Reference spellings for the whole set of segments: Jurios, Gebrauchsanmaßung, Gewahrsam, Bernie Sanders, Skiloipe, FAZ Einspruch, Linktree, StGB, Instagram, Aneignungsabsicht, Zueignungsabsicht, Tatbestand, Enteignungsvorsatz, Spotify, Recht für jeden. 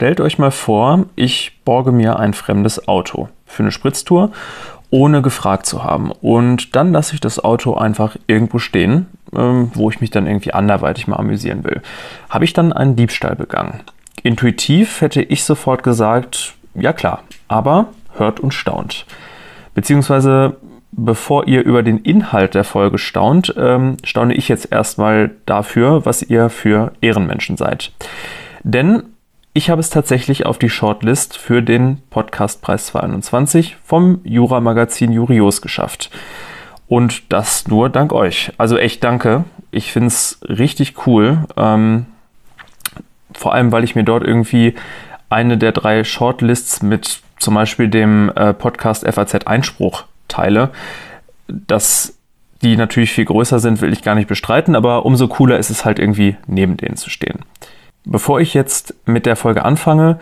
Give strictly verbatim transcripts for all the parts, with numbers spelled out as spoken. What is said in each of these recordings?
Stellt euch mal vor, ich borge mir ein fremdes Auto für eine Spritztour, ohne gefragt zu haben. Und dann lasse ich das Auto einfach irgendwo stehen, wo ich mich dann irgendwie anderweitig mal amüsieren will. Habe ich dann einen Diebstahl begangen? Intuitiv hätte ich sofort gesagt, ja klar, aber hört und staunt. Beziehungsweise, bevor ihr über den Inhalt der Folge staunt, ähm, staune ich jetzt erstmal dafür, was ihr für Ehrenmenschen seid. Denn ich habe es tatsächlich auf die Shortlist für den Podcastpreis zweiundzwanzig vom Jura-Magazin Jurios geschafft. Und das nur dank euch. Also echt danke. Ich finde es richtig cool. Ähm, vor allem, weil ich mir dort irgendwie eine der drei Shortlists mit zum Beispiel dem äh, Podcast F A Z Einspruch teile. Dass die natürlich viel größer sind, will ich gar nicht bestreiten, aber umso cooler ist es halt irgendwie, neben denen zu stehen. Bevor ich jetzt mit der Folge anfange,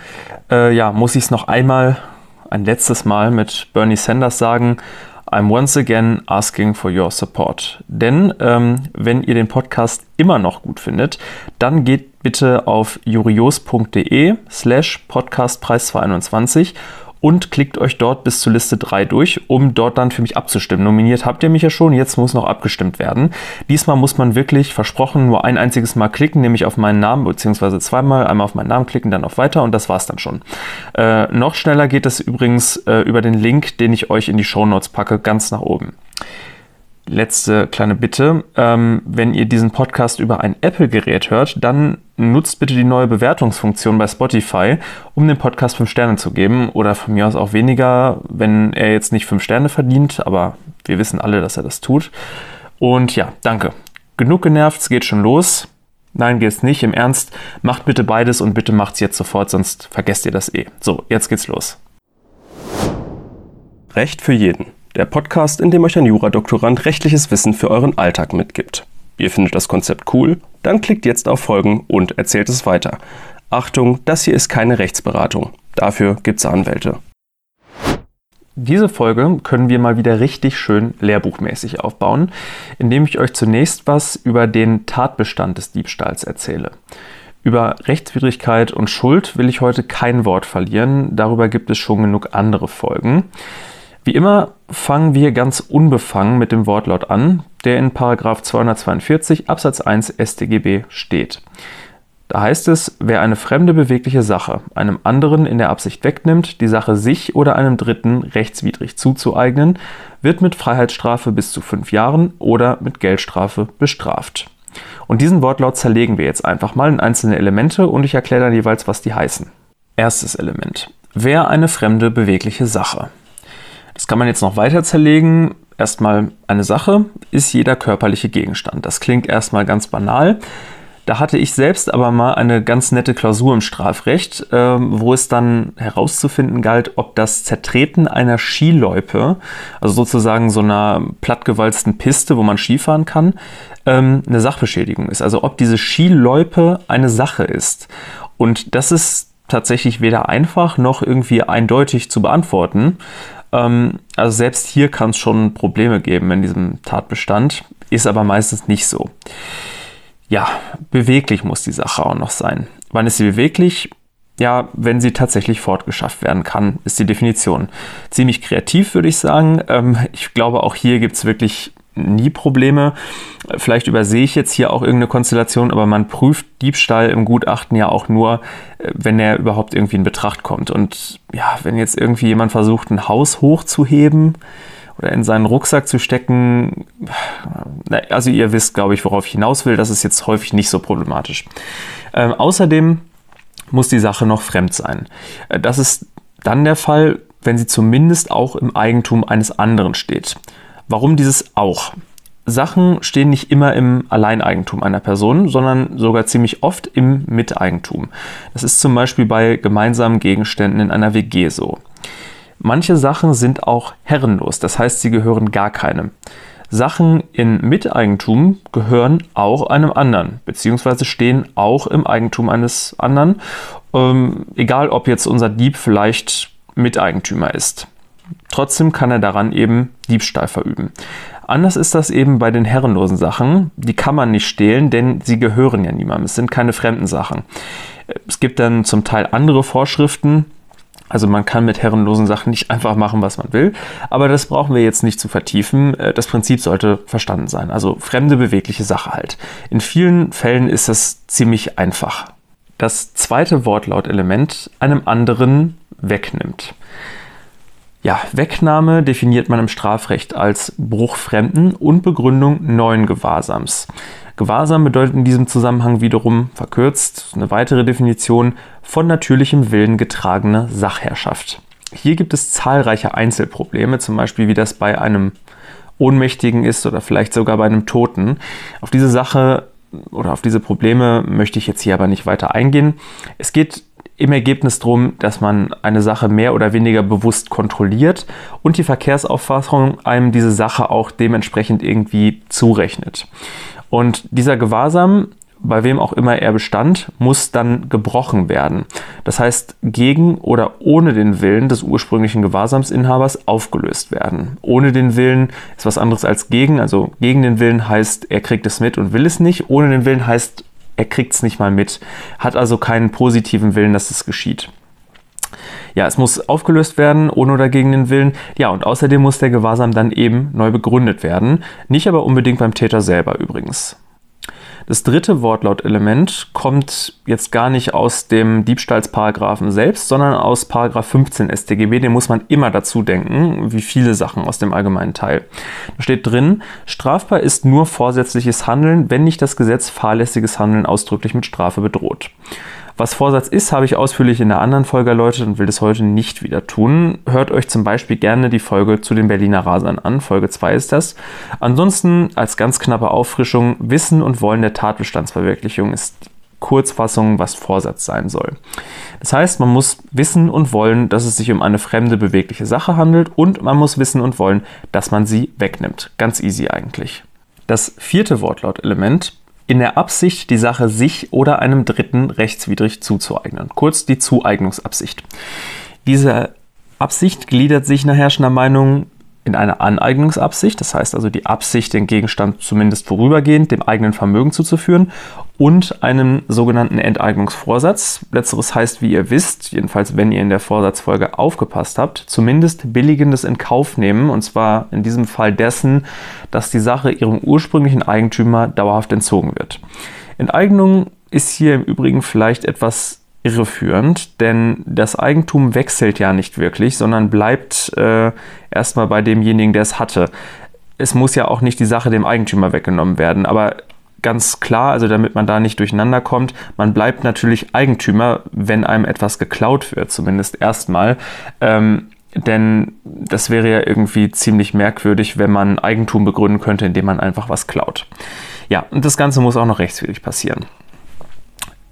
äh, ja, muss ich es noch einmal, ein letztes Mal mit Bernie Sanders sagen, I'm once again asking for your support. Denn ähm, wenn ihr den Podcast immer noch gut findet, dann geht bitte auf jurios.de slash podcastpreis zweiundzwanzig und klickt euch dort bis zur Liste drei durch, um dort dann für mich abzustimmen. Nominiert habt ihr mich ja schon, jetzt muss noch abgestimmt werden. Diesmal muss man wirklich, versprochen, nur ein einziges Mal klicken, nämlich auf meinen Namen, beziehungsweise zweimal, einmal auf meinen Namen klicken, dann auf Weiter und das war's dann schon. Äh, noch schneller geht es übrigens äh, über den Link, den ich euch in die Shownotes packe, ganz nach oben. Letzte kleine Bitte, ähm, wenn ihr diesen Podcast über ein Apple-Gerät hört, dann nutzt bitte die neue Bewertungsfunktion bei Spotify, um dem Podcast fünf Sterne zu geben oder von mir aus auch weniger, wenn er jetzt nicht fünf Sterne verdient, aber wir wissen alle, dass er das tut. Und ja, danke. Genug genervt, es geht schon los. Nein, geht's nicht, im Ernst. Macht bitte beides und bitte macht's jetzt sofort, sonst vergesst ihr das eh. So, jetzt geht's los. Recht für jeden. Der Podcast, in dem euch ein Juradoktorand rechtliches Wissen für euren Alltag mitgibt. Ihr findet das Konzept cool? Dann klickt jetzt auf Folgen und erzählt es weiter. Achtung, das hier ist keine Rechtsberatung. Dafür gibt's Anwälte. Diese Folge können wir mal wieder richtig schön lehrbuchmäßig aufbauen, indem ich euch zunächst was über den Tatbestand des Diebstahls erzähle. Über Rechtswidrigkeit und Schuld will ich heute kein Wort verlieren. Darüber gibt es schon genug andere Folgen. Wie immer fangen wir ganz unbefangen mit dem Wortlaut an, der in Paragraph zweihundertzweiundvierzig Absatz eins StGB steht. Da heißt es, wer eine fremde bewegliche Sache einem anderen in der Absicht wegnimmt, die Sache sich oder einem Dritten rechtswidrig zuzueignen, wird mit Freiheitsstrafe bis zu fünf Jahren oder mit Geldstrafe bestraft. Und diesen Wortlaut zerlegen wir jetzt einfach mal in einzelne Elemente und ich erkläre dann jeweils, was die heißen. Erstes Element. Wer eine fremde bewegliche Sache. Das kann man jetzt noch weiter zerlegen. Erstmal eine Sache ist jeder körperliche Gegenstand. Das klingt erstmal ganz banal. Da hatte ich selbst aber mal eine ganz nette Klausur im Strafrecht, wo es dann herauszufinden galt, ob das Zertreten einer Skiloipe, also sozusagen so einer plattgewalzten Piste, wo man Skifahren kann, eine Sachbeschädigung ist. Also ob diese Skiloipe eine Sache ist. Und das ist tatsächlich weder einfach noch irgendwie eindeutig zu beantworten. Also selbst hier kann es schon Probleme geben in diesem Tatbestand, ist aber meistens nicht so. Ja, beweglich muss die Sache auch noch sein. Wann ist sie beweglich? Ja, wenn sie tatsächlich fortgeschafft werden kann, ist die Definition. Ziemlich kreativ, würde ich sagen. Ich glaube, auch hier gibt es wirklich nie Probleme. Vielleicht übersehe ich jetzt hier auch irgendeine Konstellation, aber man prüft Diebstahl im Gutachten ja auch nur, wenn er überhaupt irgendwie in Betracht kommt. Und ja, wenn jetzt irgendwie jemand versucht, ein Haus hochzuheben oder in seinen Rucksack zu stecken, also ihr wisst, glaube ich, worauf ich hinaus will, das ist jetzt häufig nicht so problematisch. Ähm, außerdem muss die Sache noch fremd sein. Das ist dann der Fall, wenn sie zumindest auch im Eigentum eines anderen steht. Warum dieses auch? Sachen stehen nicht immer im Alleineigentum einer Person, sondern sogar ziemlich oft im Miteigentum. Das ist zum Beispiel bei gemeinsamen Gegenständen in einer W G so. Manche Sachen sind auch herrenlos, das heißt, sie gehören gar keinem. Sachen in Miteigentum gehören auch einem anderen, beziehungsweise stehen auch im Eigentum eines anderen, ähm, egal ob jetzt unser Dieb vielleicht Miteigentümer ist. Trotzdem kann er daran eben Diebstahl verüben. Anders ist das eben bei den herrenlosen Sachen. Die kann man nicht stehlen, denn sie gehören ja niemandem. Es sind keine fremden Sachen. Es gibt dann zum Teil andere Vorschriften. Also man kann mit herrenlosen Sachen nicht einfach machen, was man will. Aber das brauchen wir jetzt nicht zu vertiefen. Das Prinzip sollte verstanden sein. Also fremde, bewegliche Sache halt. In vielen Fällen ist das ziemlich einfach. Das zweite Wortlautelement einem anderen wegnimmt. Ja, Wegnahme definiert man im Strafrecht als Bruch fremden und Begründung neuen Gewahrsams. Gewahrsam bedeutet in diesem Zusammenhang wiederum, verkürzt, eine weitere Definition, von natürlichem Willen getragene Sachherrschaft. Hier gibt es zahlreiche Einzelprobleme, zum Beispiel wie das bei einem Ohnmächtigen ist oder vielleicht sogar bei einem Toten. Auf diese Sache oder auf diese Probleme möchte ich jetzt hier aber nicht weiter eingehen. Es geht im Ergebnis darum, dass man eine Sache mehr oder weniger bewusst kontrolliert und die Verkehrsauffassung einem diese Sache auch dementsprechend irgendwie zurechnet. Und dieser Gewahrsam, bei wem auch immer er bestand, muss dann gebrochen werden. Das heißt, gegen oder ohne den Willen des ursprünglichen Gewahrsamsinhabers aufgelöst werden. Ohne den Willen ist was anderes als gegen. Also gegen den Willen heißt, er kriegt es mit und will es nicht. Ohne den Willen heißt, er kriegt es nicht mal mit, hat also keinen positiven Willen, dass es geschieht. Ja, es muss aufgelöst werden, ohne oder gegen den Willen. Ja, und außerdem muss der Gewahrsam dann eben neu begründet werden, nicht aber unbedingt beim Täter selber übrigens. Das dritte Wortlautelement kommt jetzt gar nicht aus dem Diebstahlsparagrafen selbst, sondern aus Paragraph fünfzehn StGB. Den muss man immer dazu denken, wie viele Sachen aus dem allgemeinen Teil. Da steht drin, strafbar ist nur vorsätzliches Handeln, wenn nicht das Gesetz fahrlässiges Handeln ausdrücklich mit Strafe bedroht. Was Vorsatz ist, habe ich ausführlich in der anderen Folge erläutert und will das heute nicht wieder tun. Hört euch zum Beispiel gerne die Folge zu den Berliner Rasern an, Folge zwei ist das. Ansonsten als ganz knappe Auffrischung, Wissen und Wollen der Tatbestandsverwirklichung ist die Kurzfassung, was Vorsatz sein soll. Das heißt, man muss wissen und wollen, dass es sich um eine fremde, bewegliche Sache handelt und man muss wissen und wollen, dass man sie wegnimmt. Ganz easy eigentlich. Das vierte Wortlautelement: in der Absicht, die Sache sich oder einem Dritten rechtswidrig zuzueignen. Kurz die Zueignungsabsicht. Diese Absicht gliedert sich nach herrschender Meinung in eine Aneignungsabsicht, das heißt also die Absicht, den Gegenstand zumindest vorübergehend dem eigenen Vermögen zuzuführen, und einem sogenannten Enteignungsvorsatz. Letzteres heißt, wie ihr wisst, jedenfalls wenn ihr in der Vorsatzfolge aufgepasst habt, zumindest billigendes in Kauf nehmen, und zwar in diesem Fall dessen, dass die Sache ihrem ursprünglichen Eigentümer dauerhaft entzogen wird. Enteignung ist hier im Übrigen vielleicht etwas irreführend, denn das Eigentum wechselt ja nicht wirklich, sondern bleibt äh, erstmal bei demjenigen, der es hatte. Es muss ja auch nicht die Sache dem Eigentümer weggenommen werden, aber ganz klar, also damit man da nicht durcheinander kommt, man bleibt natürlich Eigentümer, wenn einem etwas geklaut wird, zumindest erstmal, ähm, denn das wäre ja irgendwie ziemlich merkwürdig, wenn man Eigentum begründen könnte, indem man einfach was klaut. Ja, und das Ganze muss auch noch rechtswidrig passieren.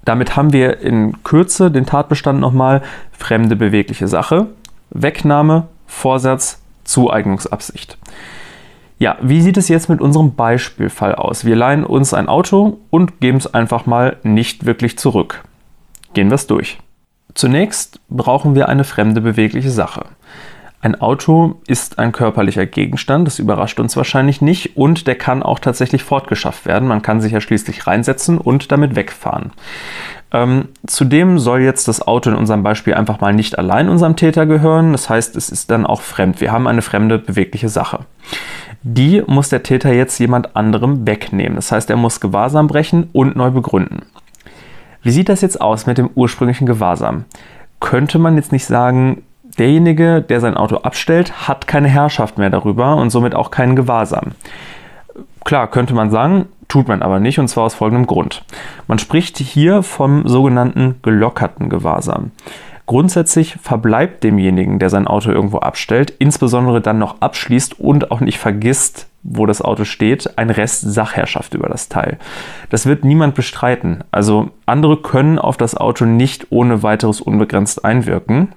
Damit haben wir in Kürze den Tatbestand nochmal: fremde, bewegliche Sache, Wegnahme, Vorsatz, Zueignungsabsicht. Ja, wie sieht es jetzt mit unserem Beispielfall aus? Wir leihen uns ein Auto und geben es einfach mal nicht wirklich zurück. Gehen wir es durch. Zunächst brauchen wir eine fremde, bewegliche Sache. Ein Auto ist ein körperlicher Gegenstand, das überrascht uns wahrscheinlich nicht, und der kann auch tatsächlich fortgeschafft werden. Man kann sich ja schließlich reinsetzen und damit wegfahren. Ähm, zudem soll jetzt das Auto in unserem Beispiel einfach mal nicht allein unserem Täter gehören. Das heißt, es ist dann auch fremd. Wir haben eine fremde, bewegliche Sache. Die muss der Täter jetzt jemand anderem wegnehmen. Das heißt, er muss Gewahrsam brechen und neu begründen. Wie sieht das jetzt aus mit dem ursprünglichen Gewahrsam? Könnte man jetzt nicht sagen, derjenige, der sein Auto abstellt, hat keine Herrschaft mehr darüber und somit auch keinen Gewahrsam? Klar, könnte man sagen, tut man aber nicht, und zwar aus folgendem Grund. Man spricht hier vom sogenannten gelockerten Gewahrsam. Grundsätzlich verbleibt demjenigen, der sein Auto irgendwo abstellt, insbesondere dann noch abschließt und auch nicht vergisst, wo das Auto steht, ein Rest Sachherrschaft über das Teil. Das wird niemand bestreiten. Also andere können auf das Auto nicht ohne weiteres unbegrenzt einwirken.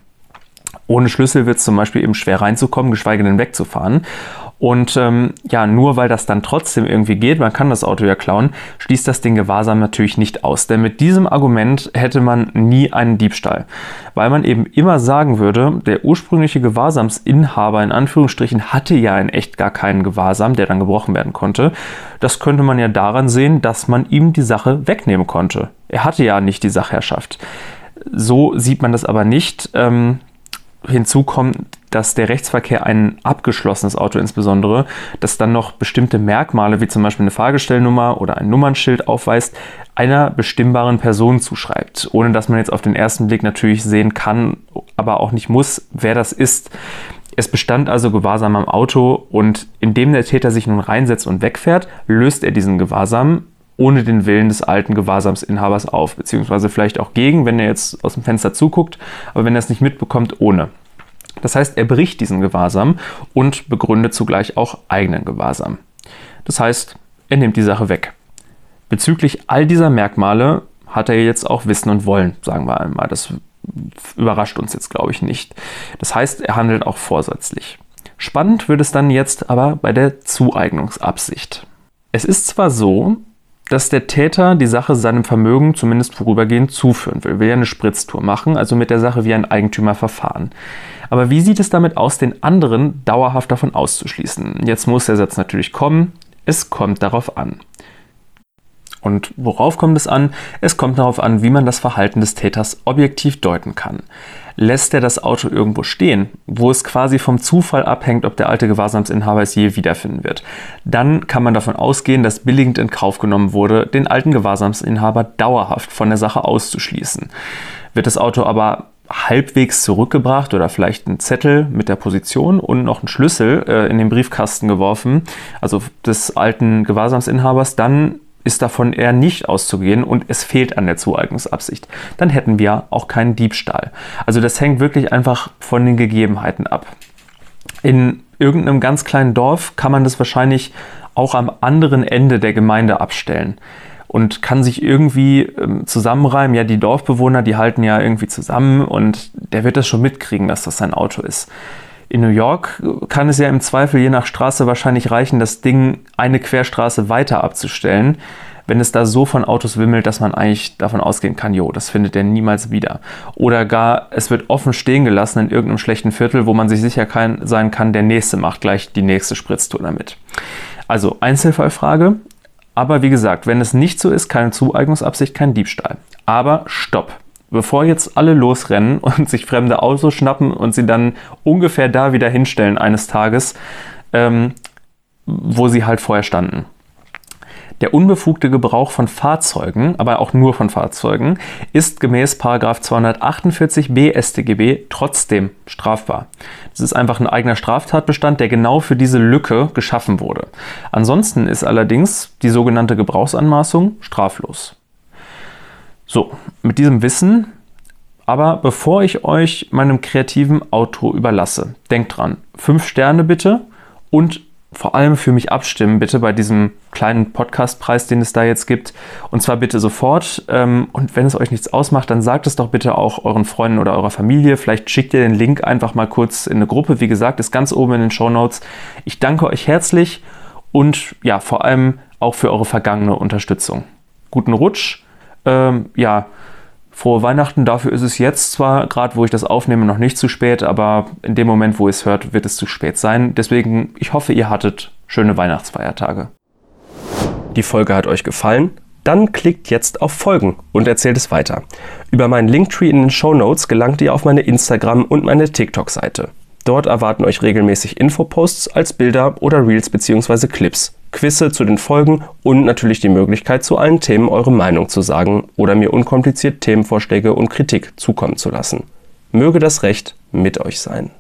Ohne Schlüssel wird es zum Beispiel eben schwer reinzukommen, geschweige denn wegzufahren. Und ähm, ja, nur weil das dann trotzdem irgendwie geht, man kann das Auto ja klauen, schließt das den Gewahrsam natürlich nicht aus. Denn mit diesem Argument hätte man nie einen Diebstahl, weil man eben immer sagen würde, der ursprüngliche Gewahrsamsinhaber in Anführungsstrichen hatte ja in echt gar keinen Gewahrsam, der dann gebrochen werden konnte. Das könnte man ja daran sehen, dass man ihm die Sache wegnehmen konnte. Er hatte ja nicht die Sachherrschaft. So sieht man das aber nicht. Ähm, hinzu kommt, dass der Rechtsverkehr ein abgeschlossenes Auto insbesondere, das dann noch bestimmte Merkmale wie zum Beispiel eine Fahrgestellnummer oder ein Nummernschild aufweist, einer bestimmbaren Person zuschreibt, ohne dass man jetzt auf den ersten Blick natürlich sehen kann, aber auch nicht muss, wer das ist. Es bestand also Gewahrsam am Auto und indem der Täter sich nun reinsetzt und wegfährt, löst er diesen Gewahrsam ohne den Willen des alten Gewahrsamsinhabers auf, beziehungsweise vielleicht auch gegen, wenn er jetzt aus dem Fenster zuguckt, aber wenn er es nicht mitbekommt, ohne. Das heißt, er bricht diesen Gewahrsam und begründet zugleich auch eigenen Gewahrsam. Das heißt, er nimmt die Sache weg. Bezüglich all dieser Merkmale hat er jetzt auch Wissen und Wollen, sagen wir einmal. Das überrascht uns jetzt, glaube ich, nicht. Das heißt, er handelt auch vorsätzlich. Spannend wird es dann jetzt aber bei der Zueignungsabsicht. Es ist zwar so, dass der Täter die Sache seinem Vermögen zumindest vorübergehend zuführen will. Will ja eine Spritztour machen, also mit der Sache wie ein Eigentümer verfahren. Aber wie sieht es damit aus, den anderen dauerhaft davon auszuschließen? Jetzt muss der Satz natürlich kommen. Es kommt darauf an. Und worauf kommt es an? Es kommt darauf an, wie man das Verhalten des Täters objektiv deuten kann. Lässt er das Auto irgendwo stehen, wo es quasi vom Zufall abhängt, ob der alte Gewahrsamsinhaber es je wiederfinden wird, dann kann man davon ausgehen, dass billigend in Kauf genommen wurde, den alten Gewahrsamsinhaber dauerhaft von der Sache auszuschließen. Wird das Auto aber halbwegs zurückgebracht oder vielleicht ein Zettel mit der Position und noch einen Schlüssel äh, in den Briefkasten geworfen, also des alten Gewahrsamsinhabers, dann ist davon eher nicht auszugehen und es fehlt an der Zueignungsabsicht. Dann hätten wir auch keinen Diebstahl. Also das hängt wirklich einfach von den Gegebenheiten ab. In irgendeinem ganz kleinen Dorf kann man das wahrscheinlich auch am anderen Ende der Gemeinde abstellen und kann sich irgendwie ähm, zusammenreimen. Ja, die Dorfbewohner, die halten ja irgendwie zusammen und der wird das schon mitkriegen, dass das sein Auto ist. In New York kann es ja im Zweifel je nach Straße wahrscheinlich reichen, das Ding eine Querstraße weiter abzustellen, wenn es da so von Autos wimmelt, dass man eigentlich davon ausgehen kann, jo, das findet der niemals wieder. Oder gar, es wird offen stehen gelassen in irgendeinem schlechten Viertel, wo man sich sicher kein, sein kann, der nächste macht gleich die nächste Spritztour damit. Also Einzelfallfrage, aber wie gesagt, wenn es nicht so ist, keine Zueignungsabsicht, kein Diebstahl. Aber stopp! Bevor jetzt alle losrennen und sich fremde Autos schnappen und sie dann ungefähr da wieder hinstellen eines Tages, ähm, wo sie halt vorher standen. Der unbefugte Gebrauch von Fahrzeugen, aber auch nur von Fahrzeugen, ist gemäß Paragraph zweihundertachtundvierzig b StGB trotzdem strafbar. Das ist einfach ein eigener Straftatbestand, der genau für diese Lücke geschaffen wurde. Ansonsten ist allerdings die sogenannte Gebrauchsanmaßung straflos. So, mit diesem Wissen, aber bevor ich euch meinem kreativen Outro überlasse, denkt dran, fünf Sterne bitte und vor allem für mich abstimmen bitte bei diesem kleinen Podcastpreis, den es da jetzt gibt. Und zwar bitte sofort. Ähm, und wenn es euch nichts ausmacht, dann sagt es doch bitte auch euren Freunden oder eurer Familie. Vielleicht schickt ihr den Link einfach mal kurz in eine Gruppe. Wie gesagt, ist ganz oben in den Shownotes. Ich danke euch herzlich und ja, vor allem auch für eure vergangene Unterstützung. Guten Rutsch. Ähm, ja, frohe Weihnachten, dafür ist es jetzt zwar gerade, wo ich das aufnehme, noch nicht zu spät, aber in dem Moment, wo ihr es hört, wird es zu spät sein. Deswegen, ich hoffe, ihr hattet schöne Weihnachtsfeiertage. Die Folge hat euch gefallen? Dann klickt jetzt auf Folgen und erzählt es weiter. Über meinen Linktree in den Shownotes gelangt ihr auf meine Instagram- und meine TikTok-Seite. Dort erwarten euch regelmäßig Infoposts als Bilder oder Reels bzw. Clips, Quizze zu den Folgen und natürlich die Möglichkeit, zu allen Themen eure Meinung zu sagen oder mir unkompliziert Themenvorschläge und Kritik zukommen zu lassen. Möge das Recht mit euch sein.